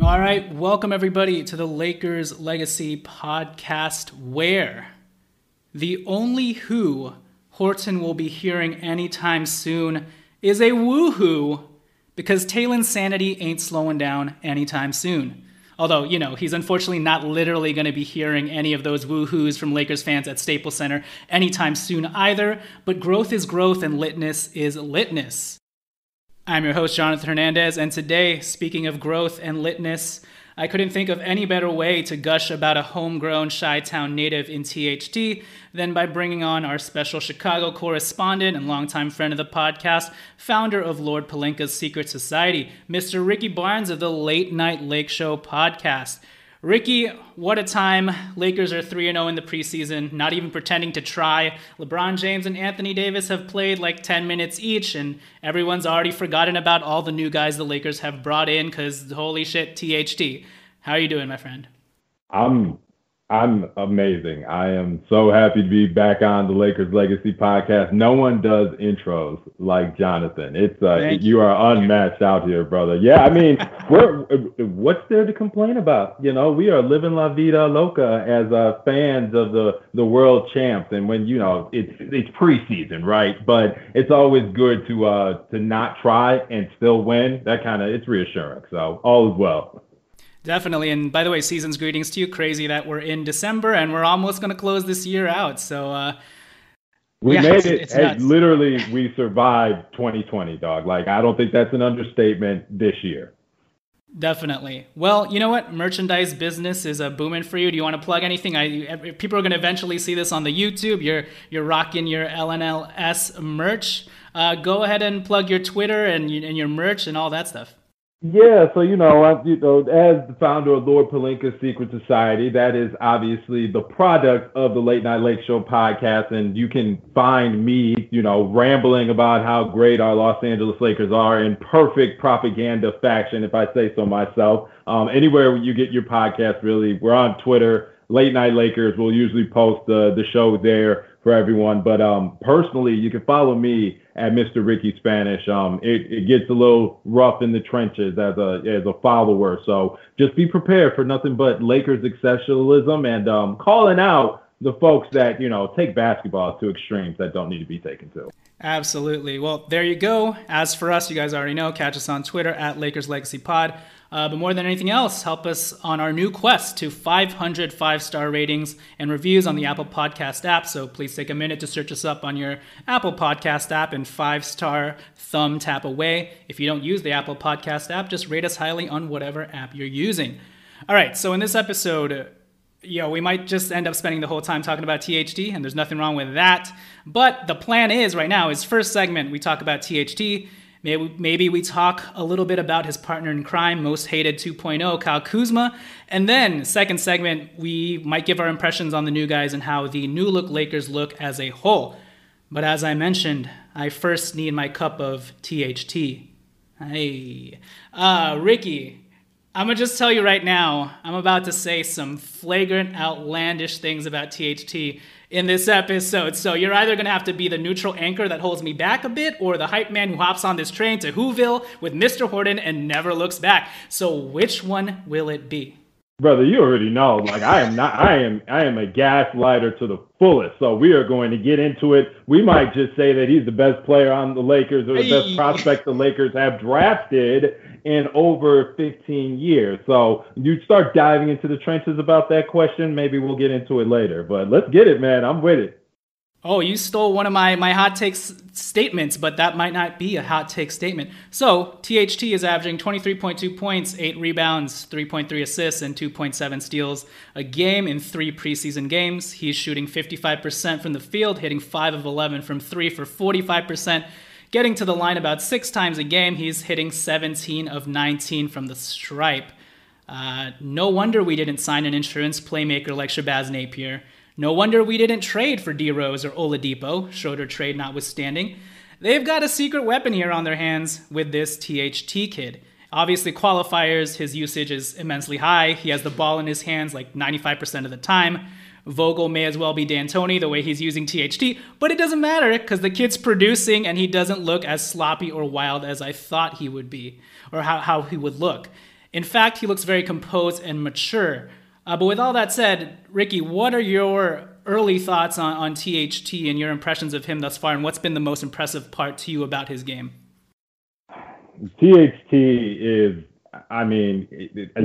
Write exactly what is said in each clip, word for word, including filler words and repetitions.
All right, welcome everybody to the Lakers Legacy Podcast, where the only who Horton will be hearing anytime soon is a woohoo, because Talen's sanity ain't slowing down anytime soon. Although, you know, he's unfortunately not literally going to be hearing any of those woohoos from Lakers fans at Staples Center anytime soon either, but growth is growth and litness is litness. I'm your host, Jonathan Hernandez, and today, speaking of growth and litness, I couldn't think of any better way to gush about a homegrown Chi-Town native in T H T than by bringing on our special Chicago correspondent and longtime friend of the podcast, founder of Lord Palinka's Secret Society, Mister Ricky Barnes of the Late Night Lake Show podcast. Ricky, what a time. Lakers are three and oh in the preseason, not even pretending to try. LeBron James and Anthony Davis have played like ten minutes each, and everyone's already forgotten about all the new guys the Lakers have brought in, because holy shit, T H T. How are you doing, my friend? I'm I'm amazing. I am so happy to be back on the Lakers Legacy Podcast. No one does intros like Jonathan. It's uh, you. you are unmatched out here, brother. Yeah, I mean, we're, what's there to complain about? You know, we are living la vida loca as uh, fans of the, the world champs. And when, you know, it's it's preseason, right? But it's always good to uh, to not try and still win. That kind of, it's reassuring. So all is well. Definitely. And by the way, season's greetings to you. Crazy that we're in December and we're almost going to close this year out. So uh, we yeah, made it's, it. It's hey, literally, we survived twenty twenty, dog. Like, I don't think that's an understatement this year. Definitely. Well, you know what? Merchandise business is uh, booming for you. Do you want to plug anything? I, people are going to eventually see this on the YouTube. You're you're rocking your L N L S merch. Uh, go ahead and plug your Twitter and, and your merch and all that stuff. Yeah, so, you know, I, you know, as the founder of Lord Palinka's Secret Society, that is obviously the product of the Late Night Lake Show podcast, and you can find me, you know, rambling about how great our Los Angeles Lakers are in perfect propaganda faction, if I say so myself. Um, anywhere you get your podcast, really, we're on Twitter, Late Night Lakers. We'll usually post the, the show there for everyone, but um, personally, you can follow me at Mister Ricky Spanish. Um, it, it gets a little rough in the trenches as a as a follower, so just be prepared for nothing but Lakers exceptionalism and um, calling out the folks that, you know, take basketball to extremes that don't need to be taken to. Absolutely. Well, there you go. As for us, you guys already know, catch us on Twitter at Lakers Legacy Pod. Uh, but more than anything else, help us on our new quest to five hundred five-star ratings and reviews on the Apple Podcast app. So please take a minute to search us up on your Apple Podcast app and five-star thumb tap away. If you don't use the Apple Podcast app, just rate us highly on whatever app you're using. All right, so in this episode, you know, we might just end up spending the whole time talking about T H T, and there's nothing wrong with that. But the plan is right now is first segment, we talk about T H T. Maybe, maybe we talk a little bit about his partner in crime, most hated two point oh, Kyle Kuzma. And then, second segment, we might give our impressions on the new guys and how the new look Lakers look as a whole. But as I mentioned, I first need my cup of T H T. Hey. Uh, Ricky, I'm going to just tell you right now, I'm about to say some flagrant, outlandish things about T H T in this episode. So you're either going to have to be the neutral anchor that holds me back a bit or the hype man who hops on this train to Whoville with Mister Horton and never looks back. So which one will it be? Brother, you already know. Like I am not I am I am a gaslighter to the fullest. So we are going to get into it. We might just say that he's the best player on the Lakers or the hey. best prospect the Lakers have drafted in over fifteen years. So you start diving into the trenches about that question. Maybe we'll get into it later. But let's get it, man. I'm with it. Oh, you stole one of my, my hot takes statements, but that might not be a hot take statement. So, T H T is averaging twenty-three point two points, eight rebounds, three point three assists, and two point seven steals a game in three preseason games. He's shooting fifty-five percent from the field, hitting five of eleven from three for forty-five percent, getting to the line about six times a game. He's hitting seventeen of nineteen from the stripe. Uh, no wonder we didn't sign an insurance playmaker like Shabazz Napier. No wonder we didn't trade for D-Rose or Oladipo, Schroeder trade notwithstanding. They've got a secret weapon here on their hands with this T H T kid. Obviously, qualifiers, his usage is immensely high. He has the ball in his hands like ninety-five percent of the time. Vogel may as well be D'Antoni the way he's using T H T, but it doesn't matter because the kid's producing and he doesn't look as sloppy or wild as I thought he would be or how, how he would look. In fact, he looks very composed and mature. Uh, but with all that said, Ricky, what are your early thoughts on, on T H T and your impressions of him thus far, and what's been the most impressive part to you about his game? T H T is, I mean,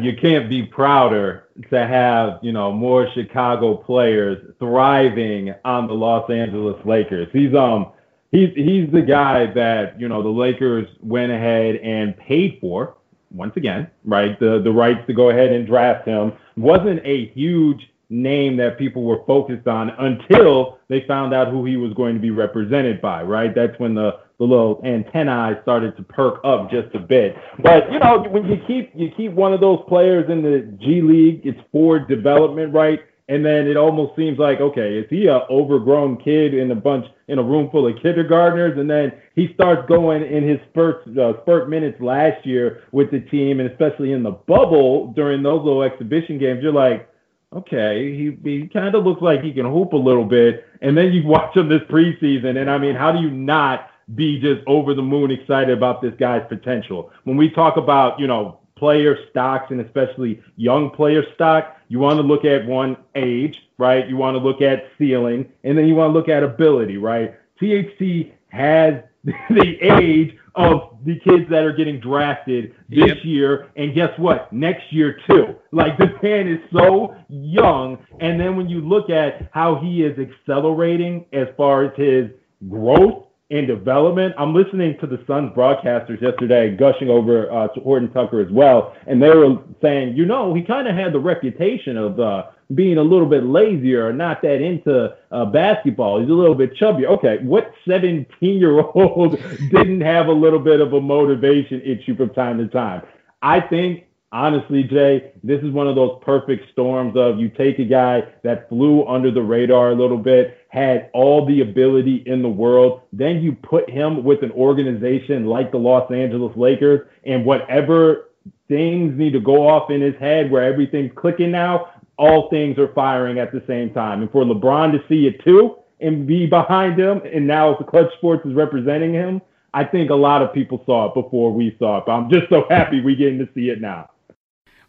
you can't be prouder to have, you know, more Chicago players thriving on the Los Angeles Lakers. He's um he's he's the guy that, you know, the Lakers went ahead and paid for. Once again, right, the, the rights to go ahead and draft him wasn't a huge name that people were focused on until they found out who he was going to be represented by, right? That's when the, the little antennae started to perk up just a bit. But, you know, when you keep you keep one of those players in the G League, it's for development, right? And then it almost seems like, okay, is he a overgrown kid in a bunch in a room full of kindergartners? And then he starts going in his first uh, spurt minutes last year with the team, and especially in the bubble during those little exhibition games, you're like, okay, he, he kind of looks like he can hoop a little bit. And then you watch him this preseason, and I mean, how do you not be just over the moon excited about this guy's potential? When we talk about, you know, player stocks and especially young player stock, you want to look at one age, right? You want to look at ceiling, and then you want to look at ability, right? T H T has the age of the kids that are getting drafted this yep. year, and guess what? Next year too. Like, the man is so young, and then when you look at how he is accelerating as far as his growth and development. I'm listening to the Suns broadcasters yesterday gushing over uh, to Horton-Tucker as well, and they were saying, you know, he kind of had the reputation of uh, being a little bit lazier or not that into uh, basketball. He's a little bit chubbier. Okay, what seventeen-year-old didn't have a little bit of a motivation issue from time to time? I think, honestly, Jay, this is one of those perfect storms of you take a guy that flew under the radar a little bit, had all the ability in the world, then you put him with an organization like the Los Angeles Lakers, and whatever things need to go off in his head where everything's clicking now, all things are firing at the same time. And for LeBron to see it too and be behind him, and now the Clutch Sports is representing him, I think a lot of people saw it before we saw it. But I'm just so happy we're getting to see it now.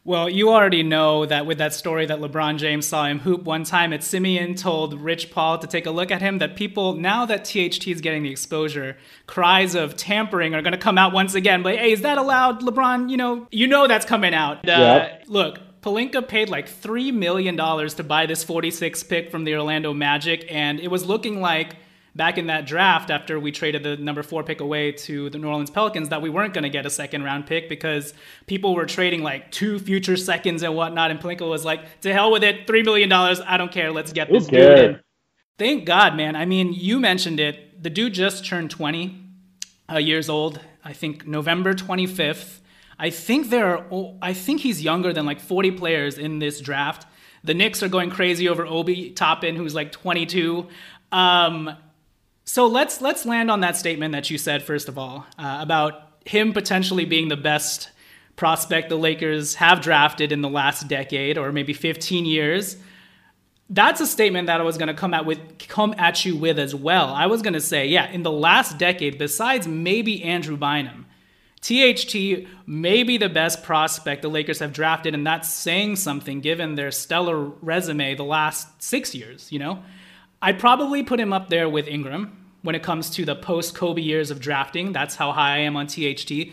Well, you already know that with that story that LeBron James saw him hoop one time at Simeon, told Rich Paul to take a look at him, that people, now that T H T is getting the exposure, cries of tampering are going to come out once again. Like, hey, is that allowed, LeBron? You know, you know that's coming out. Yep. Uh, look, Pelinka paid like three million dollars to buy this forty-six pick from the Orlando Magic, and it was looking like back in that draft after we traded the number four pick away to the New Orleans Pelicans that we weren't going to get a second round pick because people were trading like two future seconds and whatnot. And Pelinka was like, to hell with it. three million dollars. I don't care. Let's get this dude in. Thank God, man. I mean, you mentioned it. The dude just turned twenty uh, years old. I think November twenty-fifth. I think there are, oh, I think he's younger than like forty players in this draft. The Knicks are going crazy over Obi Toppin, who's like twenty-two. Um, So let's let's land on that statement that you said, first of all, uh, about him potentially being the best prospect the Lakers have drafted in the last decade or maybe fifteen years. That's a statement that I was going to come at with come at you with as well. I was going to say, yeah, in the last decade, besides maybe Andrew Bynum, T H T may be the best prospect the Lakers have drafted, and that's saying something given their stellar resume the last six years, you know? I'd probably put him up there with Ingram when it comes to the post-Kobe years of drafting. That's how high I am on T H T.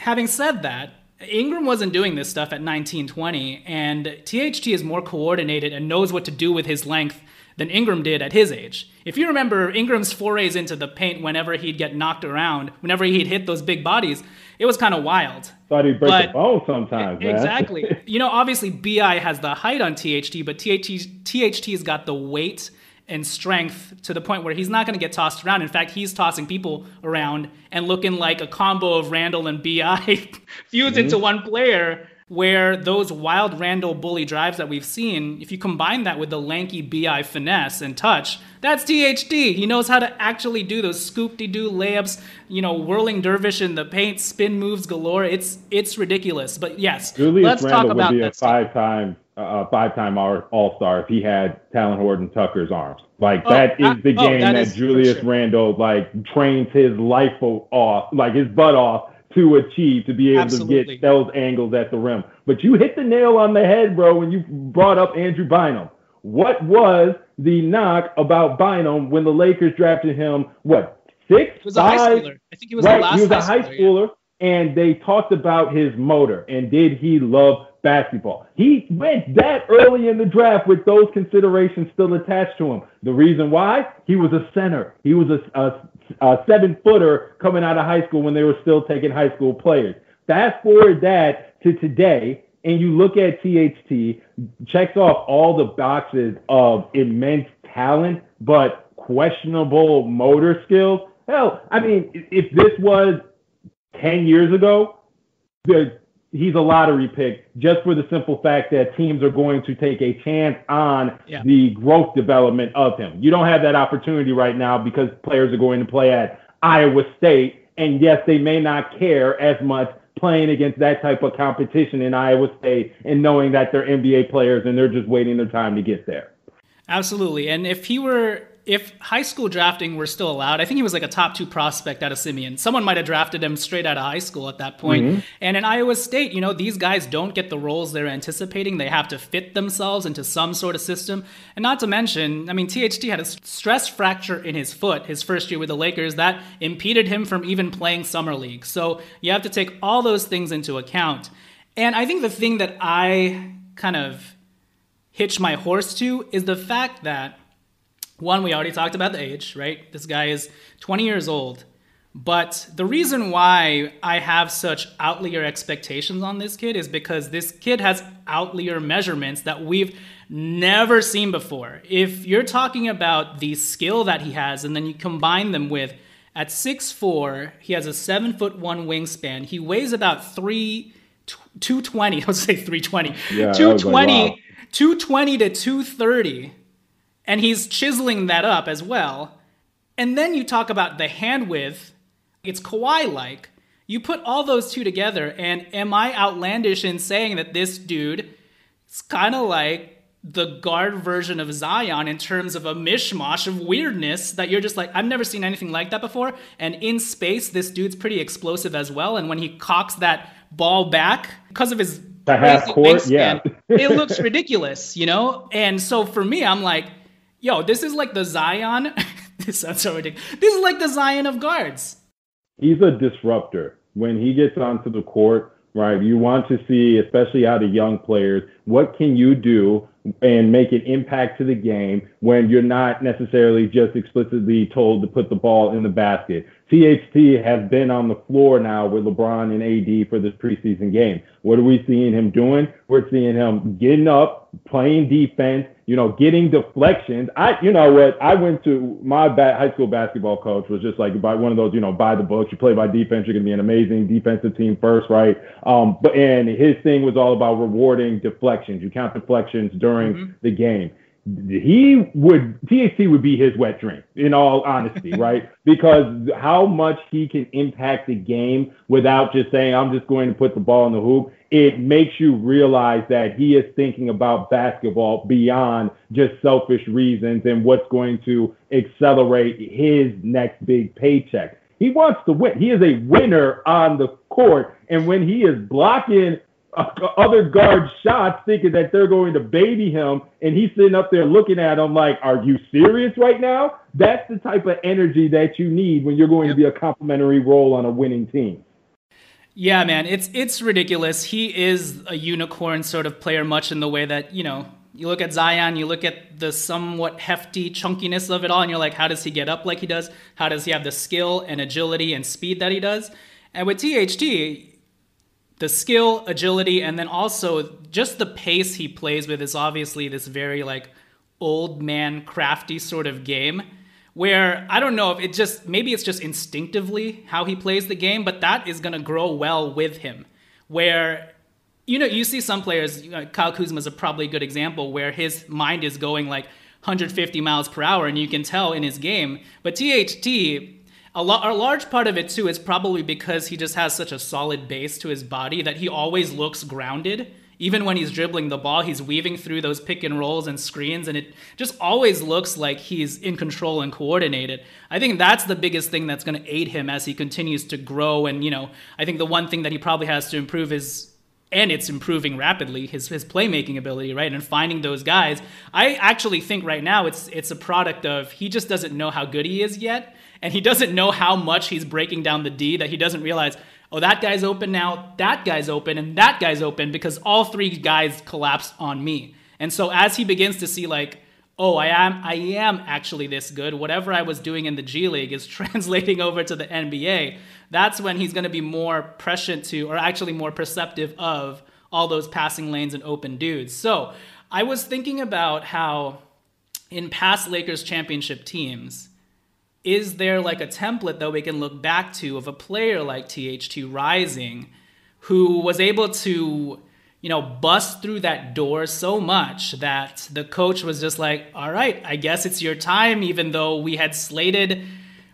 Having said that, Ingram wasn't doing this stuff at nineteen, twenty, and T H T is more coordinated and knows what to do with his length than Ingram did at his age. If you remember Ingram's forays into the paint whenever he'd get knocked around, whenever he'd hit those big bodies, it was kind of wild. Thought he'd break but, the bone sometimes, man. Exactly. You know, obviously B I has the height on T H T, but T H T's got the weight and strength to the point where he's not going to get tossed around. In fact, he's tossing people around and looking like a combo of Randall and B I fused mm-hmm. into one player, where those wild Randall bully drives that we've seen, if you combine that with the lanky B I finesse and touch, that's T H T. He knows how to actually do those scoop-de-doo layups, you know, whirling dervish in the paint, spin moves galore. It's it's ridiculous. But yes, Julius let's Randall talk about would be a five-time uh, five-time All-Star if he had Talen Horton-Tucker's arms. Like oh, that is the I, game oh, that, that Julius sure. Randall like trains his life off, like his butt off, to achieve, to be able Absolutely. to get those angles at the rim. But you hit the nail on the head, bro, when you brought up Andrew Bynum. What was the knock about Bynum when the Lakers drafted him, what, six? He was a high schooler. I think he was right. the last He was a high schooler, schooler yeah. And they talked about his motor and did he love basketball. He went that early in the draft with those considerations still attached to him. The reason why? He was a center. He was a, a Uh, seven-footer coming out of high school when they were still taking high school players. Fast forward that to today, and you look at T H T, checks off all the boxes of immense talent, but questionable motor skills. Hell, I mean, if this was ten years ago, the, he's a lottery pick just for the simple fact that teams are going to take a chance on yeah. the growth development of him. You don't have that opportunity right now because players are going to play at Iowa State. And yes, they may not care as much playing against that type of competition in Iowa State and knowing that they're N B A players and they're just waiting their time to get there. Absolutely. And if he were, if high school drafting were still allowed, I think he was like a top two prospect out of Simeon. Someone might have drafted him straight out of high school at that point. Mm-hmm. And in Iowa State, you know, these guys don't get the roles they're anticipating. They have to fit themselves into some sort of system. And not to mention, I mean, T H T had a stress fracture in his foot his first year with the Lakers that impeded him from even playing summer league. So you have to take all those things into account. And I think the thing that I kind of hitch my horse to is the fact that, one, we already talked about the age, right? This guy is twenty years old. But the reason why I have such outlier expectations on this kid is because this kid has outlier measurements that we've never seen before. If you're talking about the skill that he has, and then you combine them with, at six foot four, he has a seven foot one wingspan. He weighs about three, two twenty. I would say three twenty. Yeah, two twenty, like, wow. two twenty to two thirty. And he's chiseling that up as well. And then you talk about the hand width. It's Kawhi-like. You put all those two together, and am I outlandish in saying that this dude is kind of like the guard version of Zion in terms of a mishmash of weirdness that you're just like, I've never seen anything like that before. And in space, this dude's pretty explosive as well. And when he cocks that ball back, because of his the half court wingspan. Yeah. It looks ridiculous, you know? And so for me, I'm like, yo, this is like the Zion. This sounds so ridiculous. This is like the Zion of guards. He's a disruptor. When he gets onto the court, right, you want to see, especially out of young players, what can you do and make an impact to the game when you're not necessarily just explicitly told to put the ball in the basket. T H T has been on the floor now with LeBron and A D for this preseason game. What are we seeing him doing? We're seeing him getting up, playing defense, you know, getting deflections. I, you know what? I went to my ba- high school basketball coach was just like by one of those, you know, by the books. You play by defense, you're gonna be an amazing defensive team first, right? Um, but and his thing was all about rewarding deflections. You count deflections during mm-hmm. the game. He would T H T would be his wet dream, in all honesty, right? Because how much he can impact the game without just saying, I'm just going to put the ball in the hoop. It makes you realize that he is thinking about basketball beyond just selfish reasons and what's going to accelerate his next big paycheck. He wants to win. He is a winner on the court. And when he is blocking other guard shots thinking that they're going to baby him, and he's sitting up there looking at him like, are you serious right now? That's the type of energy that you need when you're going yep. to be a complimentary role on a winning team. Yeah, man, it's it's ridiculous. He is a unicorn sort of player, much in the way that, you know, you look at Zion, you look at the somewhat hefty chunkiness of it all, and you're like, how does he get up like he does? How does he have the skill and agility and speed that he does? And with T H T, the skill, agility, and then also just the pace he plays with is obviously this very like old man crafty sort of game where I don't know if it just, maybe it's just instinctively how he plays the game, but that is going to grow well with him where, you know, you see some players, you know, Kyle Kuzma is a probably good example where his mind is going like one hundred fifty miles per hour and you can tell in his game, but T H T, A, lo- a large part of it, too, is probably because he just has such a solid base to his body that he always looks grounded. Even when he's dribbling the ball, he's weaving through those pick and rolls and screens, and it just always looks like he's in control and coordinated. I think that's the biggest thing that's going to aid him as he continues to grow. And, you know, I think the one thing that he probably has to improve is, and it's improving rapidly, his his playmaking ability, right? And finding those guys. I actually think right now it's it's a product of he just doesn't know how good he is yet. And he doesn't know how much he's breaking down the D that he doesn't realize, oh, that guy's open now, that guy's open, and that guy's open because all three guys collapsed on me. And so as he begins to see like, oh, I am I am actually this good, whatever I was doing in the G League is translating over to the N B A, that's when he's going to be more prescient to, or actually more perceptive of all those passing lanes and open dudes. So I was thinking about how in past Lakers championship teams, is there like a template that we can look back to of a player like T H T rising who was able to, you know, bust through that door so much that the coach was just like, all right, I guess it's your time, even though we had slated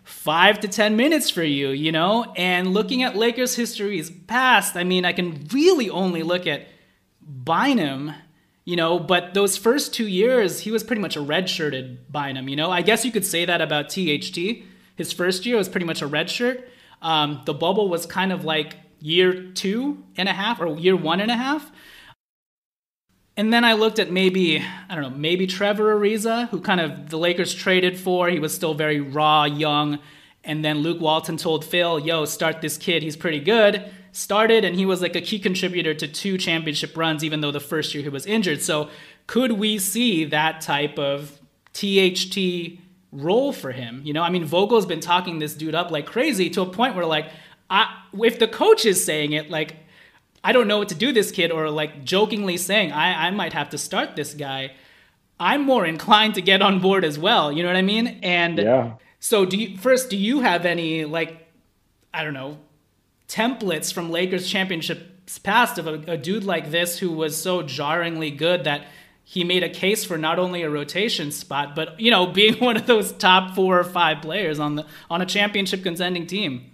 five to ten minutes for you, you know? And looking at Lakers history's past, I mean, I can really only look at Bynum, you know, but those first two years, he was pretty much a redshirted Bynum, you know? I guess you could say that about T H T. His first year was pretty much a redshirt. Um, the bubble was kind of like year two and a half or year one and a half. And then I looked at maybe, I don't know, maybe Trevor Ariza, who kind of the Lakers traded for. He was still very raw, young. And then Luke Walton told Phil, yo, start this kid. He's pretty good. Started, and he was like a key contributor to two championship runs, even though the first year he was injured. So could we see that type of T H T role for him? You know, I mean, Vogel's been talking this dude up like crazy to a point where like, I, if the coach is saying it, like, I don't know what to do this kid, or like jokingly saying, I, I might have to start this guy, I'm more inclined to get on board as well. You know what I mean? And yeah. So do you, first, do you have any like, I don't know, templates from Lakers championships past of a, a dude like this who was so jarringly good that he made a case for not only a rotation spot, but, you know, being one of those top four or five players on the on a championship contending team?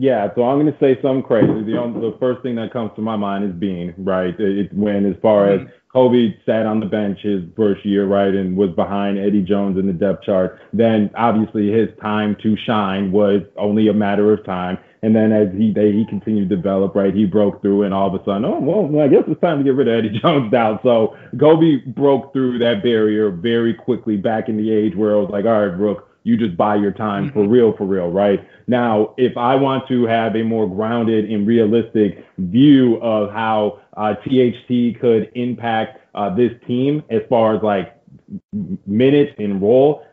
Yeah, so I'm going to say something crazy. The only, the first thing that comes to my mind is Bean, right? It, when as far as Kobe sat on the bench his first year, right, and was behind Eddie Jones in the depth chart, then obviously his time to shine was only a matter of time. And then as he they, he continued to develop, right, he broke through, and all of a sudden, oh, well, I guess it's time to get rid of Eddie Jones now. So Kobe broke through that barrier very quickly back in the age where I was like, all right, Brooke, you just buy your time for real, for real, right? Now, if I want to have a more grounded and realistic view of how uh, T H T could impact uh, this team as far as like minutes and role,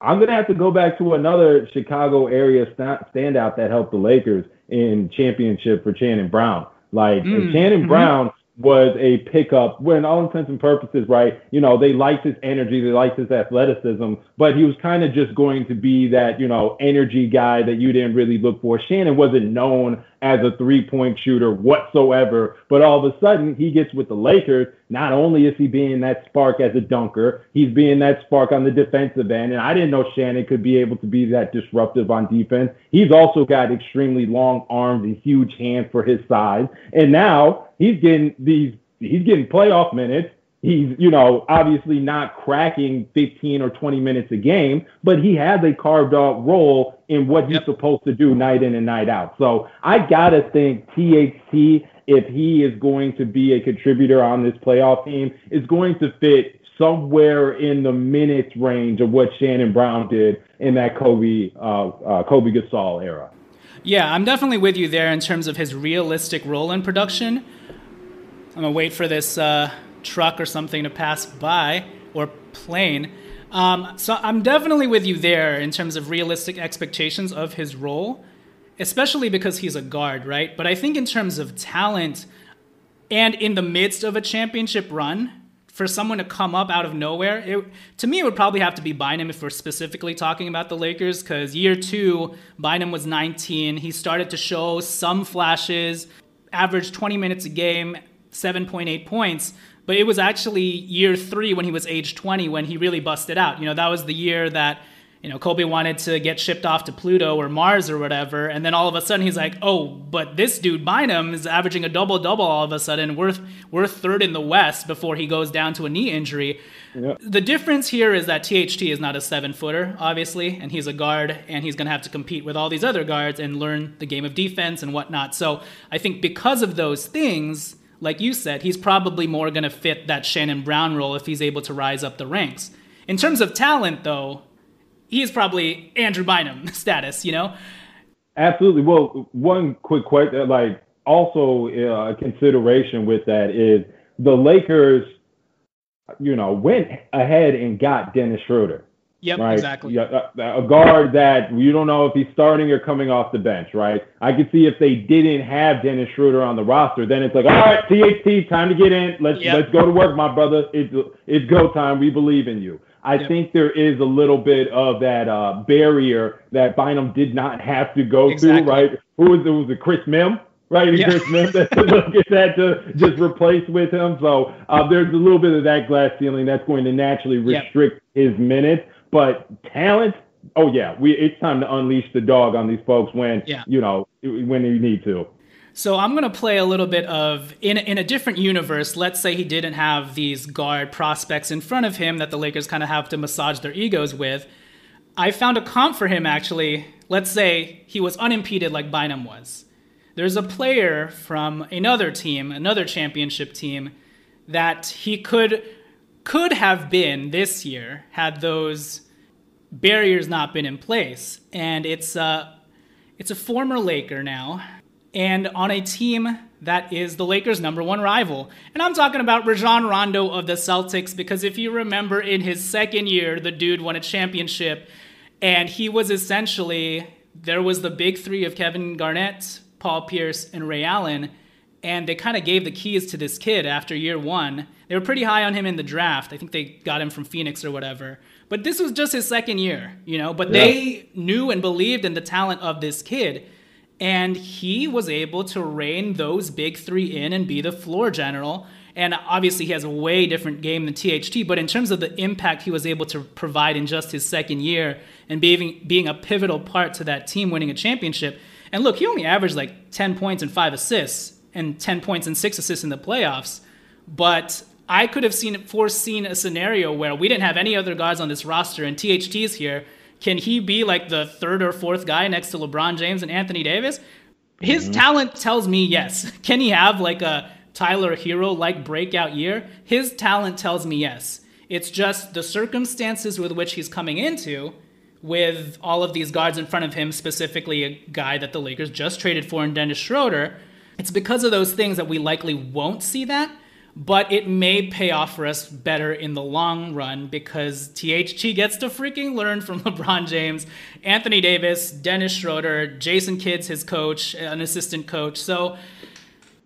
I'm going to have to go back to another Chicago area st- standout that helped the Lakers in championship for Shannon Brown. Like mm. Shannon mm-hmm. Brown was a pickup when all intents and purposes, right? You know, they liked his energy, they liked his athleticism, but he was kind of just going to be that, you know, energy guy that you didn't really look for. Shannon wasn't known as a three-point shooter whatsoever, but all of a sudden he gets with the Lakers. Not only is he being that spark as a dunker, he's being that spark on the defensive end, and I didn't know Shannon could be able to be that disruptive on defense. He's also got extremely long arms and huge hands for his size, and now he's getting these, he's getting playoff minutes. He's, you know, obviously not cracking fifteen or twenty minutes a game, but he has a carved out role in what he's yep. supposed to do night in and night out. So I got to think T H T, if he is going to be a contributor on this playoff team, is going to fit somewhere in the minutes range of what Shannon Brown did in that Kobe, uh, uh, Kobe Gasol era. Yeah, I'm definitely with you there in terms of his realistic role in production. I'm going to wait for this uh, truck or something to pass by, or plane. Um, so I'm definitely with you there in terms of realistic expectations of his role, especially because he's a guard, right? But I think in terms of talent and in the midst of a championship run, for someone to come up out of nowhere, it, to me, it would probably have to be Bynum if we're specifically talking about the Lakers, because year two, Bynum was nineteen. He started to show some flashes, averaged twenty minutes a game, seven point eight points. But it was actually year three when he was age twenty when he really busted out. You know, that was the year that, you know, Kobe wanted to get shipped off to Pluto or Mars or whatever. And then all of a sudden he's like, oh, but this dude Bynum is averaging a double-double all of a sudden. We're, we're third in the West before he goes down to a knee injury. Yep. The difference here is that T H T is not a seven-footer, obviously, and he's a guard, and he's going to have to compete with all these other guards and learn the game of defense and whatnot. So I think because of those things, like you said, he's probably more going to fit that Shannon Brown role if he's able to rise up the ranks. In terms of talent, though, he's probably Andrew Bynum status, you know? Absolutely. Well, one quick question, like also a uh, consideration with that is the Lakers, you know, went ahead and got Dennis Schroeder. Yep, right? Exactly. A, a guard that you don't know if he's starting or coming off the bench, right? I could see if they didn't have Dennis Schroeder on the roster, then it's like, all right, T H T, time to get in. Let's yep. let's go to work, my brother. It's it's go time. We believe in you. I yep. think there is a little bit of that uh, barrier that Bynum did not have to go exactly. through, right? Who was it? Was it Chris Mim? Right, yeah. Chris Mim that had to just replace with him. So uh, there's a little bit of that glass ceiling that's going to naturally restrict yep. his minutes. But talent, oh yeah, we it's time to unleash the dog on these folks when yeah. you know when you need to. So I'm gonna play a little bit of in in a different universe. Let's say he didn't have these guard prospects in front of him that the Lakers kind of have to massage their egos with. I found a comp for him actually. Let's say he was unimpeded like Bynum was. There's a player from another team, another championship team, that he could. could have been this year had those barriers not been in place. And it's uh, it's a former Laker now, and on a team that is the Lakers' number one rival. And I'm talking about Rajon Rondo of the Celtics, because if you remember in his second year, the dude won a championship, and he was essentially, there was the big three of Kevin Garnett, Paul Pierce, and Ray Allen, and they kind of gave the keys to this kid after year one. They were pretty high on him in the draft. I think they got him from Phoenix or whatever. But this was just his second year, you know. But yeah. they knew and believed in the talent of this kid. And he was able to rein those big three in and be the floor general. And obviously he has a way different game than T H T. But in terms of the impact he was able to provide in just his second year and being, being a pivotal part to that team winning a championship, And look, he only averaged like ten points and five assists and ten points and six assists in the playoffs. But I could have seen foreseen a scenario where we didn't have any other guys on this roster and T H T's here. Can he be like the third or fourth guy next to LeBron James and Anthony Davis? His mm-hmm. talent tells me yes. Can he have like a Tyler Hero-like breakout year? His talent tells me yes. It's just the circumstances with which he's coming into with all of these guards in front of him, specifically a guy that the Lakers just traded for in Dennis Schroeder. It's because of those things that we likely won't see that, but it may pay off for us better in the long run because T H T gets to freaking learn from LeBron James, Anthony Davis, Dennis Schroeder, Jason Kidd's his coach, an assistant coach. So,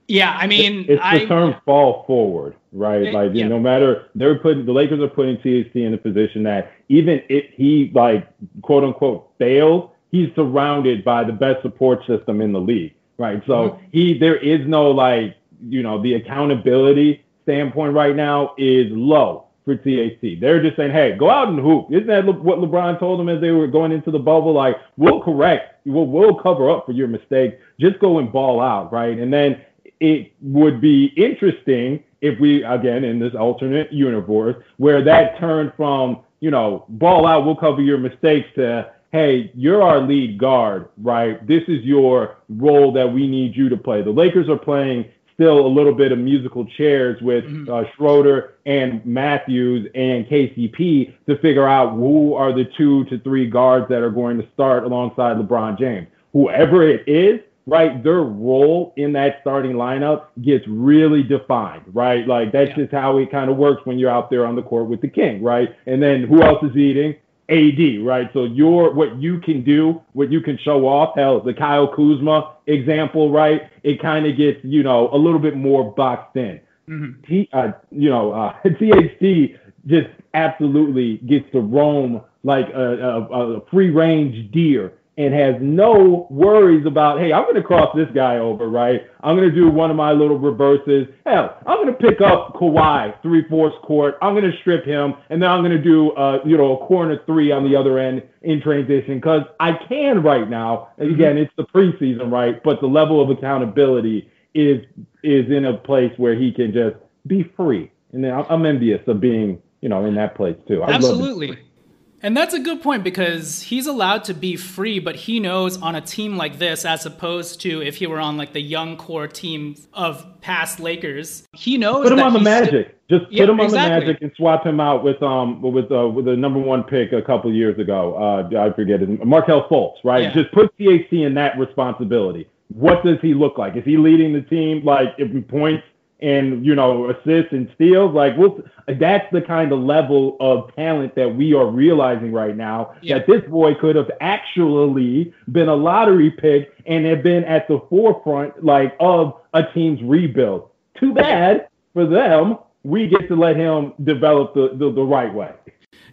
yeah, I mean, it's I, the term fall forward, right? It, like, yeah. no matter they're putting the Lakers are putting T H T in a position that even if he like quote unquote fails, he's surrounded by the best support system in the league, right? So mm-hmm. he there is no like you know the accountability standpoint right now is low for T H T. They're just saying, hey, go out and hoop. Isn't that what LeBron told them as they were going into the bubble? Like, we'll correct, we'll we'll cover up for your mistakes. Just go and ball out, right? And then it would be interesting if we, again, in this alternate universe, where that turned from, you know, ball out, we'll cover your mistakes to, hey, you're our lead guard, right? This is your role that we need you to play. The Lakers are playing still a little bit of musical chairs with mm-hmm. uh, Schroeder and Matthews and K C P to figure out who are the two to three guards that are going to start alongside LeBron James. Whoever it is, right, their role in that starting lineup gets really defined, right? Like, that's yeah. just how it kind of works when you're out there on the court with the king, right? And then who else is eating? A D, right? So your what you can do, what you can show off, hell, the Kyle Kuzma example, right? It kind of gets, you know, a little bit more boxed in. Mm-hmm. T, uh, you know, uh, T H T just absolutely gets to roam like a, a, a free-range deer and has no worries about, hey, I'm going to cross this guy over, right? I'm going to do one of my little reverses. Hell, I'm going to pick up Kawhi three-fourths court. I'm going to strip him, and then I'm going to do, uh, you know, a corner three on the other end in transition because I can right now. And again, it's the preseason, right? But the level of accountability is is in a place where he can just be free. And then I'm, I'm envious of being, you know, in that place too. I Absolutely. Love And that's a good point because he's allowed to be free, but he knows on a team like this, as opposed to if he were on like the young core team of past Lakers, he knows. Put him that on the Magic. St- Just put yeah, him on exactly. the Magic and swap him out with um with uh, with the number one pick a couple years ago. Uh, I forget his Markelle Fultz, right? Yeah. Just put T H T in that responsibility. What does he look like? Is he leading the team? Like if he points and, you know, assists and steals, like we'll, that's the kind of level of talent that we are realizing right now yeah. that this boy could have actually been a lottery pick and have been at the forefront, like, of a team's rebuild. Too bad for them. We get to let him develop the, the, the right way.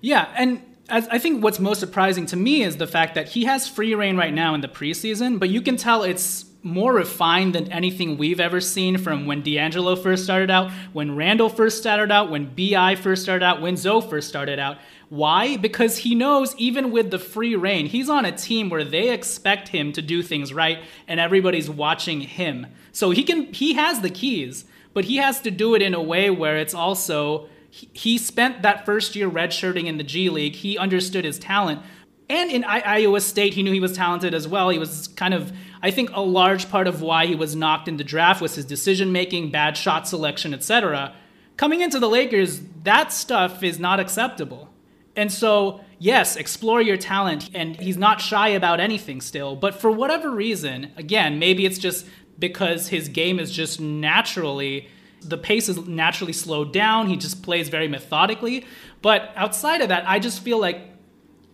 Yeah, and as I think what's most surprising to me is the fact that he has free reign right now in the preseason, but you can tell it's more refined than anything we've ever seen from when D'Angelo first started out, when Randall first started out, when B I first started out, when Zoe first started out. Why? Because he knows even with the free reign, he's on a team where they expect him to do things right and everybody's watching him. So he can, he has the keys, but he has to do it in a way where it's also, he, he spent that first year redshirting in the G League. He understood his talent. And in I- Iowa State, he knew he was talented as well. He was kind of, I think a large part of why he was knocked in the draft was his decision-making, bad shot selection, et cetera. Coming into the Lakers, that stuff is not acceptable. And so, yes, explore your talent, and he's not shy about anything still. But for whatever reason, again, maybe it's just because his game is just naturally, the pace is naturally slowed down. He just plays very methodically. But outside of that, I just feel like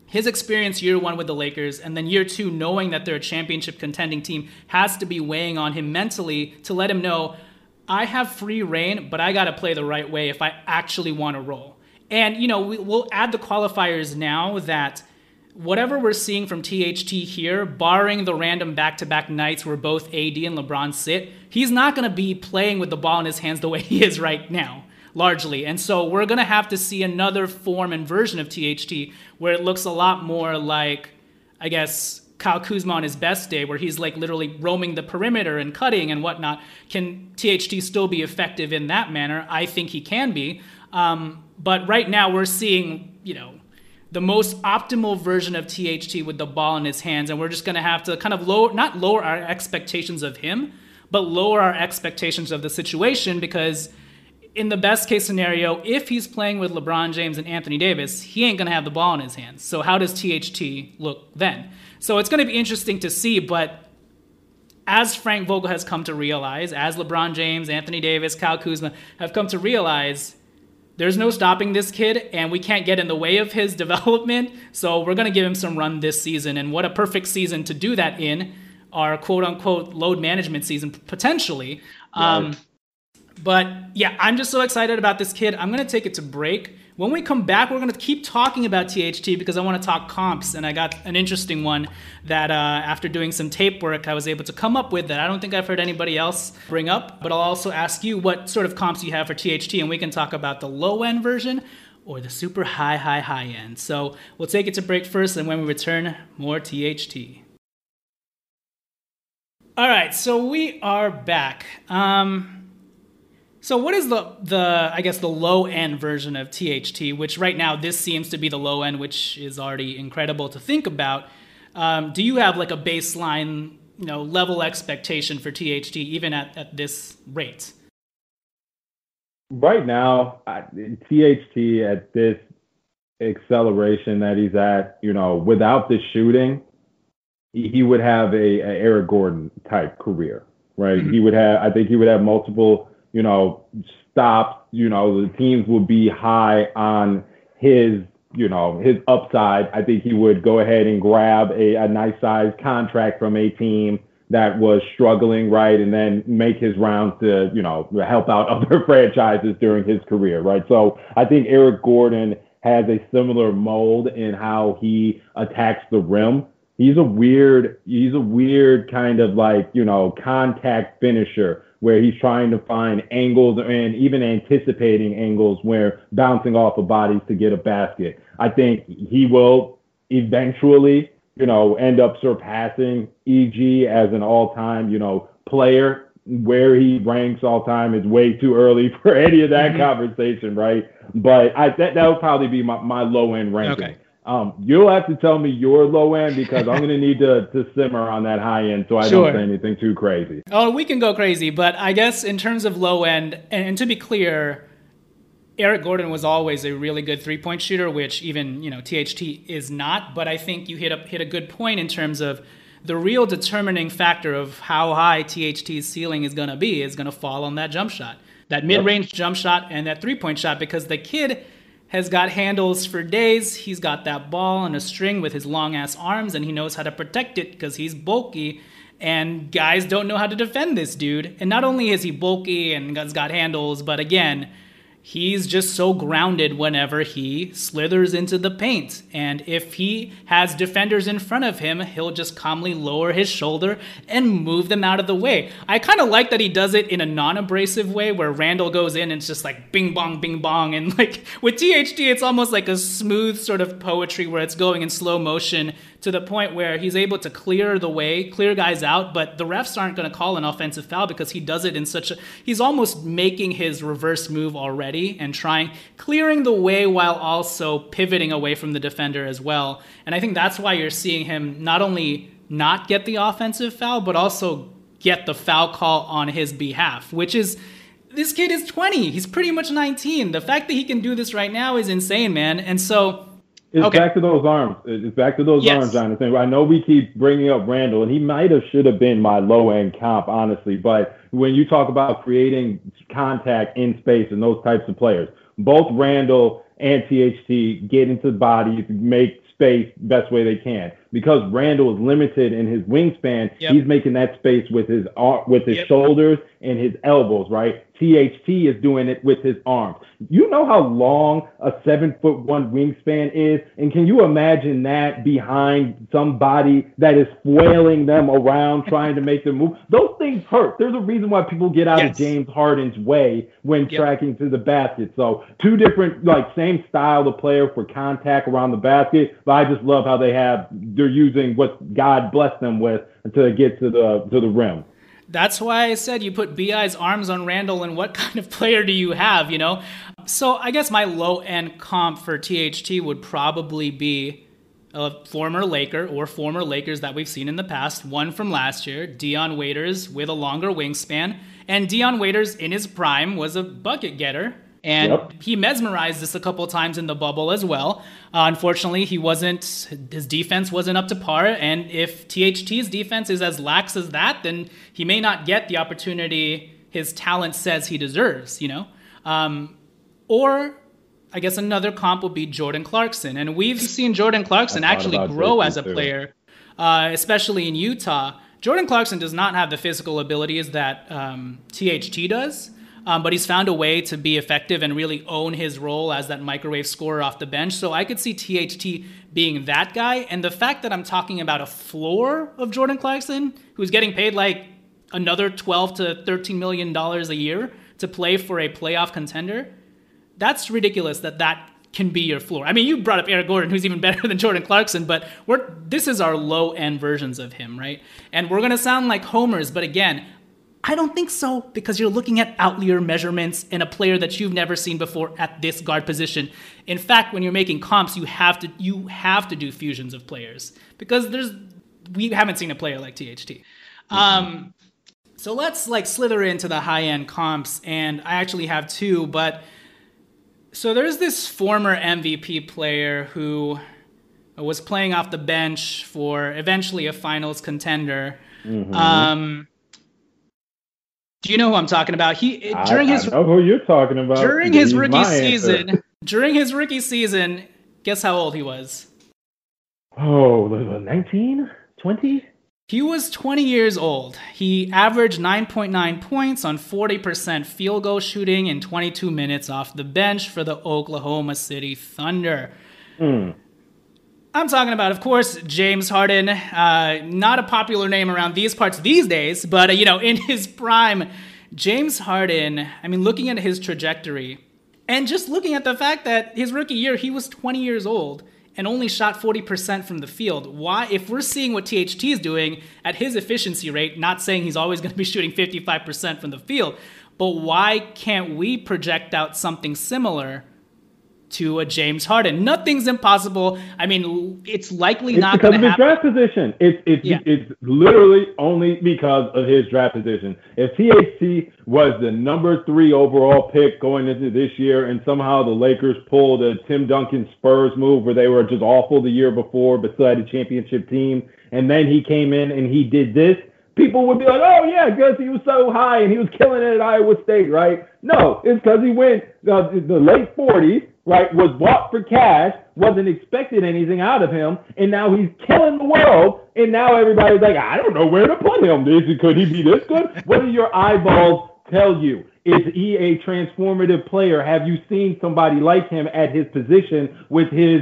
his experience year one with the Lakers and then year two knowing that they're a championship contending team has to be weighing on him mentally to let him know, I have free reign, but I got to play the right way if I actually want to roll. And, you know, we, we'll add the qualifiers now that whatever we're seeing from T H T here, barring the random back-to-back nights where both A D and LeBron sit, he's not going to be playing with the ball in his hands the way he is right now. Largely. And so we're going to have to see another form and version of T H T where it looks a lot more like, I guess, Kyle Kuzma on his best day, where he's like literally roaming the perimeter and cutting and whatnot. Can T H T still be effective in that manner? I think he can be. Um, but right now we're seeing, you know, the most optimal version of T H T with the ball in his hands. And we're just going to have to kind of lower, not lower our expectations of him, but lower our expectations of the situation, because in the best case scenario, if he's playing with LeBron James and Anthony Davis, he ain't going to have the ball in his hands. So how does T H T look then? So it's going to be interesting to see, but as Frank Vogel has come to realize, as LeBron James, Anthony Davis, Kyle Kuzma have come to realize, there's no stopping this kid, and we can't get in the way of his development, so we're going to give him some run this season. And what a perfect season to do that in, our quote-unquote load management season, potentially. Right. Um, but, yeah, I'm just so excited about this kid. I'm going to take it to break. When we come back, we're going to keep talking about T H T because I want to talk comps, and I got an interesting one that uh, after doing some tape work, I was able to come up with that I don't think I've heard anybody else bring up. But I'll also ask you what sort of comps you have for T H T, and we can talk about the low-end version or the super high, high, high end. So we'll take it to break first, and when we return, more T H T. All right, so we are back. Um... So what is the, the I guess, the low-end version of T H T, which right now this seems to be the low end, which is already incredible to think about. Um, do you have like a baseline, you know, level expectation for T H T even at, at this rate? Right now, I, T H T at this acceleration that he's at, you know, without the shooting, he would have a, a Eric Gordon type career, right? Mm-hmm. He would have, I think he would have multiple... you know, stops, you know, the teams would be high on his, you know, his upside. I think he would go ahead and grab a, a nice size contract from a team that was struggling, right? And then make his rounds to, you know, help out other franchises during his career, right? So I think Eric Gordon has a similar mold in how he attacks the rim. He's a weird, he's a weird kind of like, you know, contact finisher, where he's trying to find angles and even anticipating angles where bouncing off of bodies to get a basket. I think he will eventually, you know, end up surpassing E G as an all-time, you know, player. Where he ranks all-time is way too early for any of that mm-hmm. conversation, right? But I that that would probably be my, my low-end ranking. Okay. Um, you'll have to tell me your low end because I'm going to need to to simmer on that high end so I sure. don't say anything too crazy. Oh, we can go crazy. But I guess in terms of low end, and, and to be clear, Eric Gordon was always a really good three-point shooter, which even, you know, T H T is not. But I think you hit a, hit a good point in terms of the real determining factor of how high T H T's ceiling is going to be is going to fall on that jump shot, that mid-range yep. jump shot and that three-point shot, because the kid has got handles for days. He's got that ball and a string with his long-ass arms, and he knows how to protect it because he's bulky, and guys don't know how to defend this dude. And not only is he bulky and has got handles, but again, he's just so grounded whenever he slithers into the paint. And if he has defenders in front of him, he'll just calmly lower his shoulder and move them out of the way. I kind of like that he does it in a non-abrasive way, where Randall goes in and it's just like bing bong, bing bong. And like with T H T, it's almost like a smooth sort of poetry where it's going in slow motion to the point where he's able to clear the way, clear guys out, but the refs aren't going to call an offensive foul because he does it in such a... He's almost making his reverse move already and trying, clearing the way while also pivoting away from the defender as well. And I think that's why you're seeing him not only not get the offensive foul, but also get the foul call on his behalf, which is... This kid is twenty. He's pretty much nineteen. The fact that he can do this right now is insane, man. And so... It's okay. back to those arms. It's back to those yes. arms, Jonathan. I know we keep bringing up Randall, and he might have should have been my low-end comp, honestly. But when you talk about creating contact in space and those types of players, both Randall and T H T get into the body, make space best way they can. Because Randall is limited in his wingspan, yep. he's making that space with his with his yep. shoulders and his elbows, right? T H T is doing it with his arms. You know how long a seven foot one wingspan is? And can you imagine that behind somebody that is flailing them around trying to make them move? Those things hurt. There's a reason why people get out yes. of James Harden's way when yep. tracking to the basket. So two different, like same style of player for contact around the basket. But I just love how they have, they're using what God blessed them with to get to the, to the rim. That's why I said you put B I's arms on Randall, and what kind of player do you have, you know? So I guess my low-end comp for T H T would probably be a former Laker or former Lakers that we've seen in the past. One from last year, Dion Waiters with a longer wingspan. And Dion Waiters in his prime was a bucket getter. And yep. he mesmerized us a couple times in the bubble as well. Uh, unfortunately, he wasn't. His defense wasn't up to par. And if T H T's defense is as lax as that, then he may not get the opportunity his talent says he deserves, you know? Um, or I guess another comp would be Jordan Clarkson. And we've seen Jordan Clarkson actually grow as a too. player, uh, especially in Utah. Jordan Clarkson does not have the physical abilities that um, T H T does. Um, but he's found a way to be effective and really own his role as that microwave scorer off the bench. So I could see T H T being that guy. And the fact that I'm talking about a floor of Jordan Clarkson, who's getting paid like another twelve to thirteen million dollars a year to play for a playoff contender, that's ridiculous that that can be your floor. I mean, you brought up Eric Gordon, who's even better than Jordan Clarkson, but we're this is our low-end versions of him, right? And we're going to sound like homers, but again, I don't think so, because you're looking at outlier measurements and a player that you've never seen before at this guard position. In fact, when you're making comps, you have to you have to do fusions of players, because there's we haven't seen a player like T H T. Um, so let's like slither into the high-end comps, and I actually have two. But so there's this former M V P player who was playing off the bench for eventually a Finals contender. Mm-hmm. Um, Do you know who I'm talking about? He during I, his I know who you're talking about. During his rookie season, answer. during his rookie season, guess how old he was? Oh, nineteen, twenty? He was twenty years old. He averaged nine point nine points on forty percent field goal shooting and twenty-two minutes off the bench for the Oklahoma City Thunder. Mm. I'm talking about, of course, James Harden, uh, not a popular name around these parts these days, but, uh, you know, in his prime, James Harden, I mean, looking at his trajectory and just looking at the fact that his rookie year, he was twenty years old and only shot forty percent from the field. Why, if we're seeing what T H T is doing at his efficiency rate, not saying he's always going to be shooting fifty-five percent from the field, but why can't we project out something similar to a James Harden? Nothing's impossible. I mean, it's likely it's not going to happen. Because of his draft position. It's, it's, yeah. it's literally only because of his draft position. If T H T was the number three overall pick going into this year, and somehow the Lakers pulled a Tim Duncan Spurs move where they were just awful the year before but still had a championship team, and then he came in and he did this, people would be like, oh, yeah, because he was so high and he was killing it at Iowa State, right? No, it's because he went uh, the late forties, right, was bought for cash, wasn't expected anything out of him, and now he's killing the world, and now everybody's like, I don't know where to put him. Could he be this good? What do your eyeballs tell you? Is he a transformative player? Have you seen somebody like him at his position with his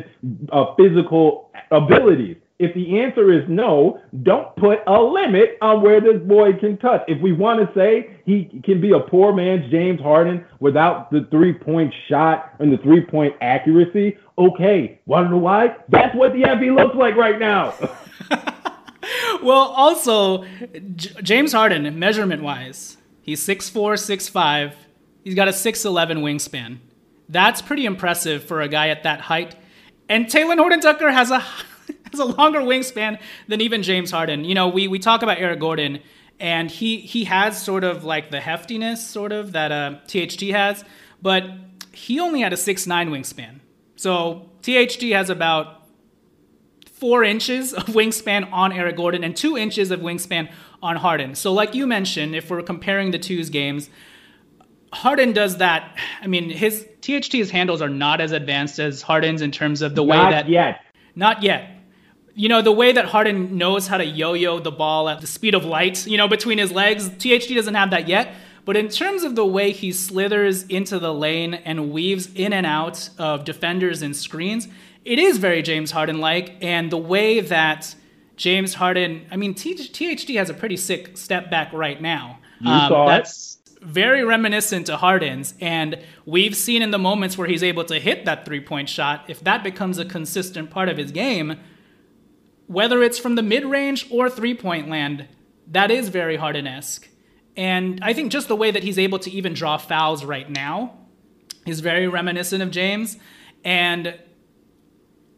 uh, physical abilities? If the answer is no, don't put a limit on where this boy can touch. If we want to say he can be a poor man's James Harden without the three-point shot and the three-point accuracy, okay. Want to know why? That's what the N B A looks like right now. Well, also, J- James Harden, measurement-wise, he's six four, six five. He's got a six eleven wingspan. That's pretty impressive for a guy at that height. And Talen Horton-Tucker has a... has a longer wingspan than even James Harden. You know, we we talk about Eric Gordon, and he he has sort of like the heftiness sort of that uh, T H T has, but he only had a six nine wingspan. So T H T has about four inches of wingspan on Eric Gordon and two inches of wingspan on Harden. So like you mentioned, if we're comparing the two's games, Harden does that. I mean, his T H T's handles are not as advanced as Harden's in terms of the way not that... Not yet. Not yet. You know, the way that Harden knows how to yo-yo the ball at the speed of light, you know, between his legs, T H T doesn't have that yet. But in terms of the way he slithers into the lane and weaves in and out of defenders and screens, it is very James Harden-like. And the way that James Harden, I mean, T H D has a pretty sick step back right now. You um, saw that's it. Very reminiscent to Harden's. And we've seen in the moments where he's able to hit that three-point shot, if that becomes a consistent part of his game, whether it's from the mid-range or three-point land, that is very Harden-esque. And I think just the way that he's able to even draw fouls right now is very reminiscent of James. And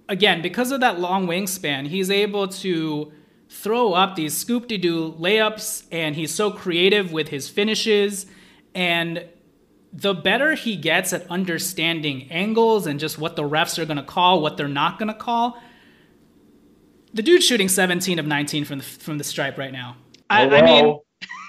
again, because of that long wingspan, he's able to throw up these scoop-de-doo layups, and he's so creative with his finishes. And the better he gets at understanding angles and just what the refs are going to call, what they're not going to call, the dude's shooting seventeen of nineteen from the, from the stripe right now. I, I mean...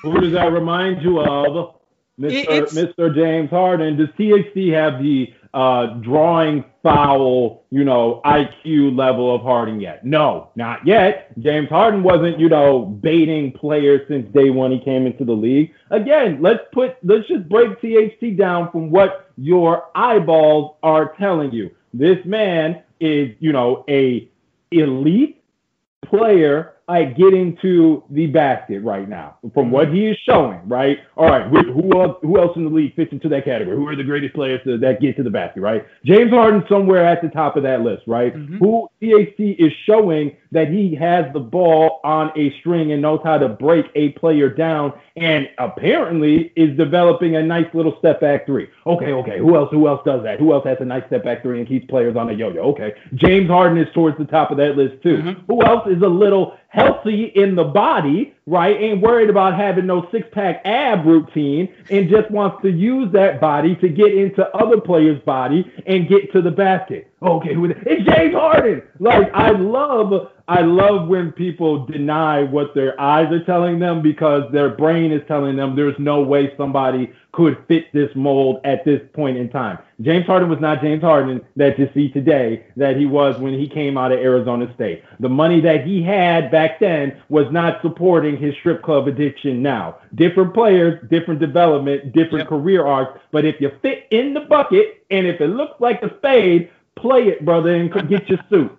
Who does that remind you of, Mister Mister James Harden? Does T H C have the uh, drawing foul, you know, I Q level of Harden yet? No, not yet. James Harden wasn't, you know, baiting players since day one he came into the league. Again, let's put, let's just break T H C down from what your eyeballs are telling you. This man is, you know, a elite player. I get into the basket right now from what he is showing, right? All right, who else, who else in the league fits into that category? Who are the greatest players to, that get to the basket, right? James Harden somewhere at the top of that list, right? Mm-hmm. Who T H C is showing that he has the ball on a string and knows how to break a player down and apparently is developing a nice little step back three. Okay, okay, who else, who else does that? Who else has a nice step back three and keeps players on a yo-yo? Okay, James Harden is towards the top of that list too. Mm-hmm. Who else is a little healthy in the body, right? Ain't worried about having no six-pack ab routine and just wants to use that body to get into other players' body and get to the basket. Okay, who is it? It's James Harden. Like, I love, I love when people deny what their eyes are telling them because their brain is telling them there's no way somebody could fit this mold at this point in time. James Harden was not James Harden that you see today that he was when he came out of Arizona State. The money that he had back then was not supporting his strip club addiction now. Different players, different development, different yep. career arcs. But if you fit in the bucket and if it looks like a spade, play it, brother, and get your suit.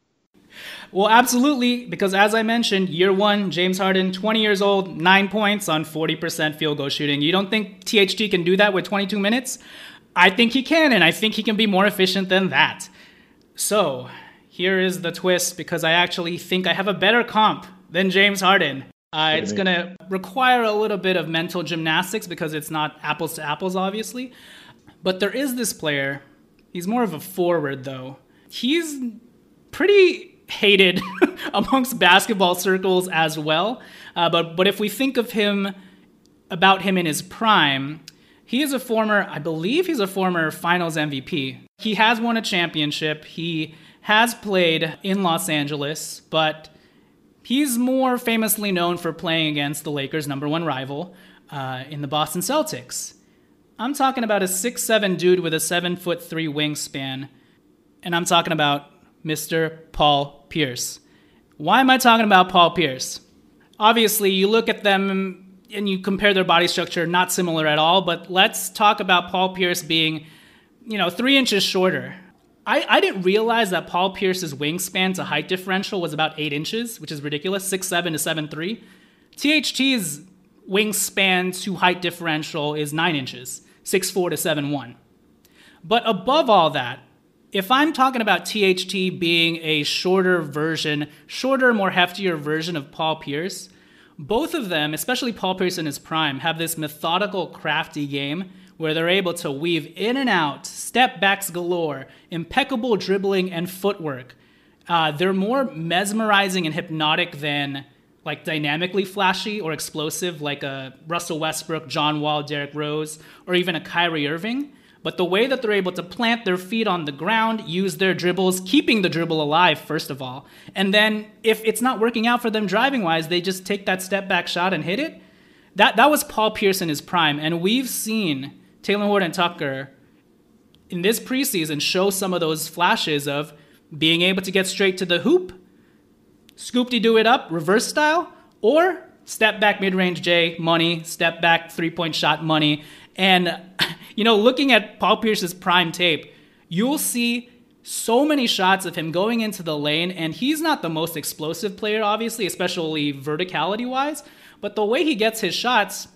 Well, absolutely, because as I mentioned, year one, James Harden, twenty years old, nine points on forty percent field goal shooting. You don't think T H T can do that with twenty-two minutes? I think he can, and I think he can be more efficient than that. So here is the twist, because I actually think I have a better comp than James Harden. Uh, it's going to require a little bit of mental gymnastics because it's not apples to apples, obviously. But there is this player. He's more of a forward, though. He's pretty hated amongst basketball circles as well. Uh, but but if we think of him, about him in his prime, he is a former, I believe he's a former finals M V P. He has won a championship. He has played in Los Angeles, but he's more famously known for playing against the Lakers' number one rival uh, in the Boston Celtics. I'm talking about a six foot seven dude with a seven foot three wingspan, and I'm talking about Mister Paul Pierce. Why am I talking about Paul Pierce? Obviously, you look at them and you compare their body structure, not similar at all, but let's talk about Paul Pierce being, you know, three inches shorter. I, I didn't realize that Paul Pierce's wingspan to height differential was about eight inches, which is ridiculous, six foot seven to seven foot three. T H T's wingspan to height differential is nine inches, six foot four to seven foot one. But above all that, if I'm talking about T H T being a shorter version, shorter, more heftier version of Paul Pierce, both of them, especially Paul Pierce in his prime, have this methodical, crafty game where they're able to weave in and out, step backs galore, impeccable dribbling and footwork. Uh, they're more mesmerizing and hypnotic than like dynamically flashy or explosive, like a Russell Westbrook, John Wall, Derrick Rose, or even a Kyrie Irving. But the way that they're able to plant their feet on the ground, use their dribbles, keeping the dribble alive, first of all. And then if it's not working out for them driving-wise, they just take that step-back shot and hit it. That that was Paul Pierce in his prime. And we've seen Talen Horton-Tucker in this preseason show some of those flashes of being able to get straight to the hoop, scoop-de-doo it up, reverse style, or Step back mid-range J, money. Step back three-point shot, money. And, you know, looking at Paul Pierce's prime tape, you'll see so many shots of him going into the lane, and he's not the most explosive player, obviously, especially verticality-wise, but the way he gets his shots,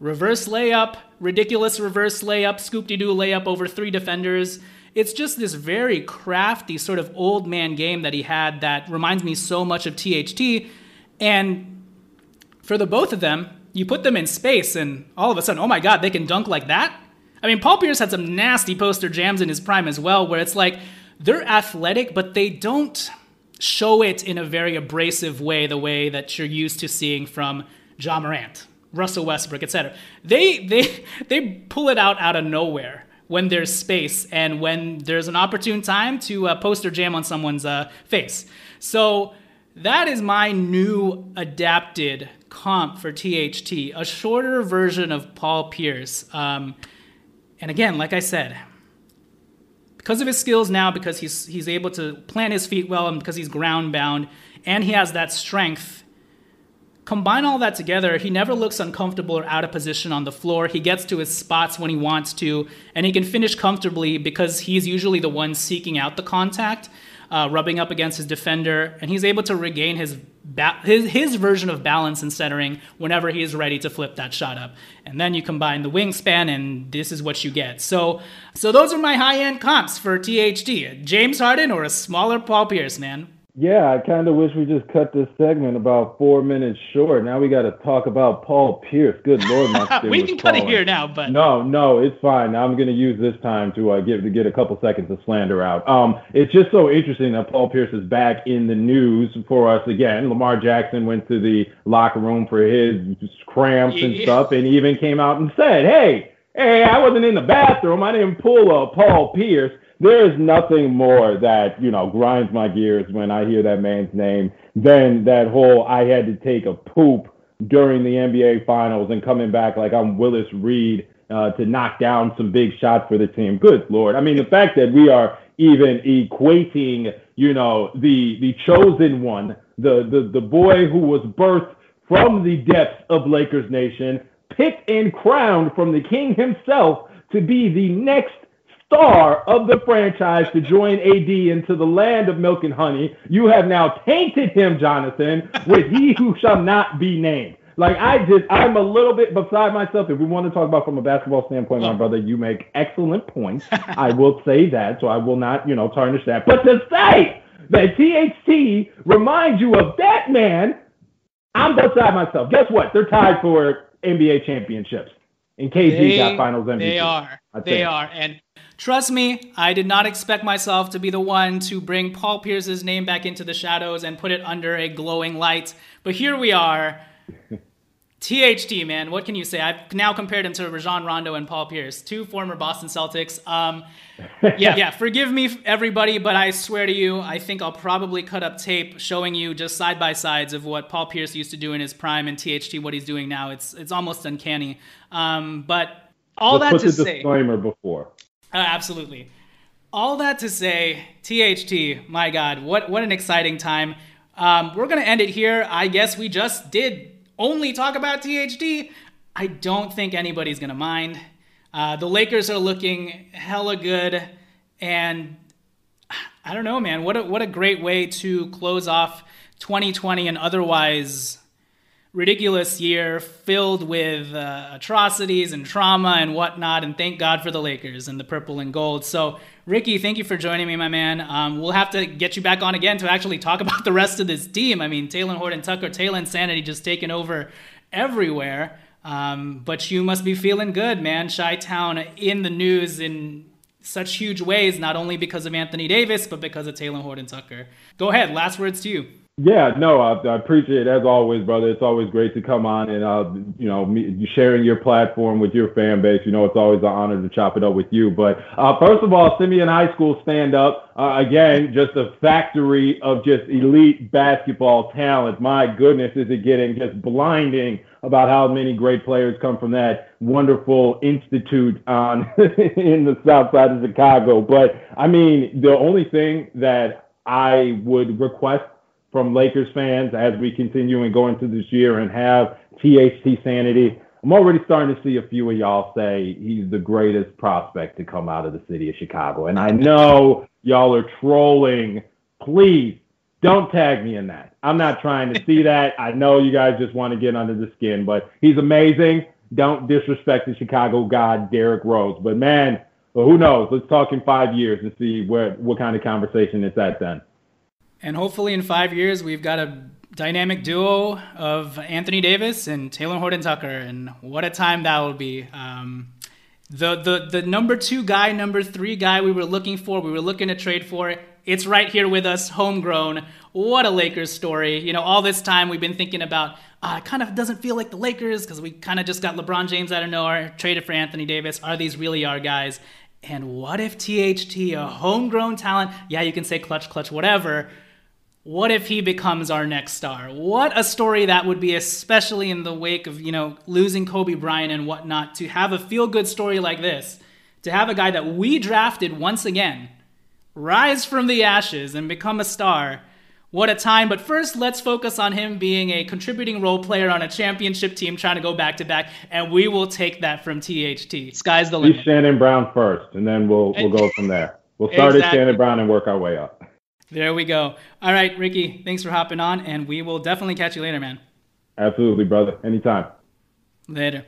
reverse layup, ridiculous reverse layup, scoop-de-doo layup over three defenders. It's just this very crafty sort of old man game that he had that reminds me so much of T H T. And for the both of them, you put them in space and all of a sudden, oh my God, they can dunk like that? I mean, Paul Pierce had some nasty poster jams in his prime as well, where it's like they're athletic, but they don't show it in a very abrasive way, the way that you're used to seeing from Ja Morant, Russell Westbrook, et cetera. They they they pull it out out of nowhere when there's space and when there's an opportune time to uh, poster jam on someone's uh, face. So that is my new adapted comp for T H T, a shorter version of Paul Pierce. Um, and again, like I said, because of his skills now, because he's he's able to plant his feet well and because he's ground bound and he has that strength, combine all that together, he never looks uncomfortable or out of position on the floor. He gets to his spots when he wants to, and he can finish comfortably because he's usually the one seeking out the contact, uh, rubbing up against his defender, and he's able to regain his ba- his his version of balance and centering whenever he is ready to flip that shot up. And then you combine the wingspan, and this is what you get. So, so those are my high-end comps for T H D. James Harden or a smaller Paul Pierce, man. Yeah, I kind of wish we just cut this segment about four minutes short. Now we got to talk about Paul Pierce. Good Lord, my we can cut it here now, but no, no, it's fine. I'm going to use this time to uh, give to get a couple seconds of slander out. Um, it's just so interesting that Paul Pierce is back in the news for us again. Lamar Jackson went to the locker room for his cramps and stuff, and even came out and said, "Hey, hey, I wasn't in the bathroom. I didn't pull a Paul Pierce." There is nothing more that, you know, grinds my gears when I hear that man's name than that whole I had to take a poop during the N B A Finals and coming back like I'm Willis Reed uh, to knock down some big shots for the team. Good Lord. I mean, the fact that we are even equating, you know, the the chosen one, the the, the boy who was birthed from the depths of Lakers Nation, picked and crowned from the king himself to be the next star of the franchise to join A D into the land of milk and honey. You have now tainted him, Jonathan, with he who shall not be named. Like, I just, I'm a little bit beside myself. If we want to talk about from a basketball standpoint, my brother, you make excellent points. I will say that, so I will not, you know, tarnish that. But to say that T H T reminds you of that man, I'm beside myself. Guess what? They're tied for N B A championships. And K G they, got finals M V P. They are. They are. And trust me, I did not expect myself to be the one to bring Paul Pierce's name back into the shadows and put it under a glowing light. But here we are. T H T, man, what can you say? I've now compared him to Rajon Rondo and Paul Pierce, two former Boston Celtics. Um, yeah, yeah. Forgive me, everybody, but I swear to you, I think I'll probably cut up tape showing you just side by sides of what Paul Pierce used to do in his prime and T H T what he's doing now. It's it's almost uncanny. Um, but all Let's that to say, put the disclaimer before. Uh, absolutely. All that to say, T H T, my God, what, what an exciting time. Um, we're going to end it here. I guess we just did only talk about T H T. I don't think anybody's going to mind. Uh, the Lakers are looking hella good. And I don't know, man, what a, what a great way to close off twenty twenty, an otherwise ridiculous year filled with uh, atrocities and trauma and whatnot. And thank God for the Lakers and the purple and gold. So Ricky, thank you for joining me, my man. Um, we'll have to get you back on again to actually talk about the rest of this team. I mean, Talen Horton-Tucker, Talen Sanity just taking over everywhere. Um, but you must be feeling good, man. Chi-Town in the news in such huge ways, not only because of Anthony Davis, but because of Talen Horton-Tucker. Go ahead. Last words to you. Yeah, no, I, I appreciate it as always, brother. It's always great to come on and, uh, you know, me, sharing your platform with your fan base. You know, it's always an honor to chop it up with you. But uh, first of all, Simeon High School stand up. Uh, again, just a factory of just elite basketball talent. My goodness, is it getting just blinding about how many great players come from that wonderful institute on in the south side of Chicago. But, I mean, the only thing that I would request from Lakers fans as we continue and go into this year and have T H T sanity. I'm already starting to see a few of y'all say he's the greatest prospect to come out of the city of Chicago. And I know y'all are trolling. Please don't tag me in that. I'm not trying to see that. I know you guys just want to get under the skin, but he's amazing. Don't disrespect the Chicago god, Derrick Rose. But, man, well, who knows? Let's talk in five years and see where, what kind of conversation it's at then. And hopefully in five years we've got a dynamic duo of Anthony Davis and Talen Horton-Tucker, and what a time that will be. Um, the, the, the number two guy, number three guy we were looking for, we were looking to trade for, it's right here with us, homegrown. What a Lakers story. You know, all this time we've been thinking about, uh, it kind of doesn't feel like the Lakers because we kind of just got LeBron James out of nowhere, traded for Anthony Davis. Are these really our guys? And what if T H T, a homegrown talent, yeah, you can say clutch, clutch, whatever, what if he becomes our next star? What a story that would be, especially in the wake of, you know, losing Kobe Bryant and whatnot, to have a feel-good story like this, to have a guy that we drafted once again rise from the ashes and become a star. What a time. But first, let's focus on him being a contributing role player on a championship team trying to go back-to-back, and we will take that from T H T. Sky's the limit. He's Shannon Brown first, and then we'll we'll go from there. We'll start exactly. at Shannon Brown and work our way up. There we go. All right, Ricky, thanks for hopping on, and we will definitely catch you later, man. Absolutely, brother. Anytime. Later.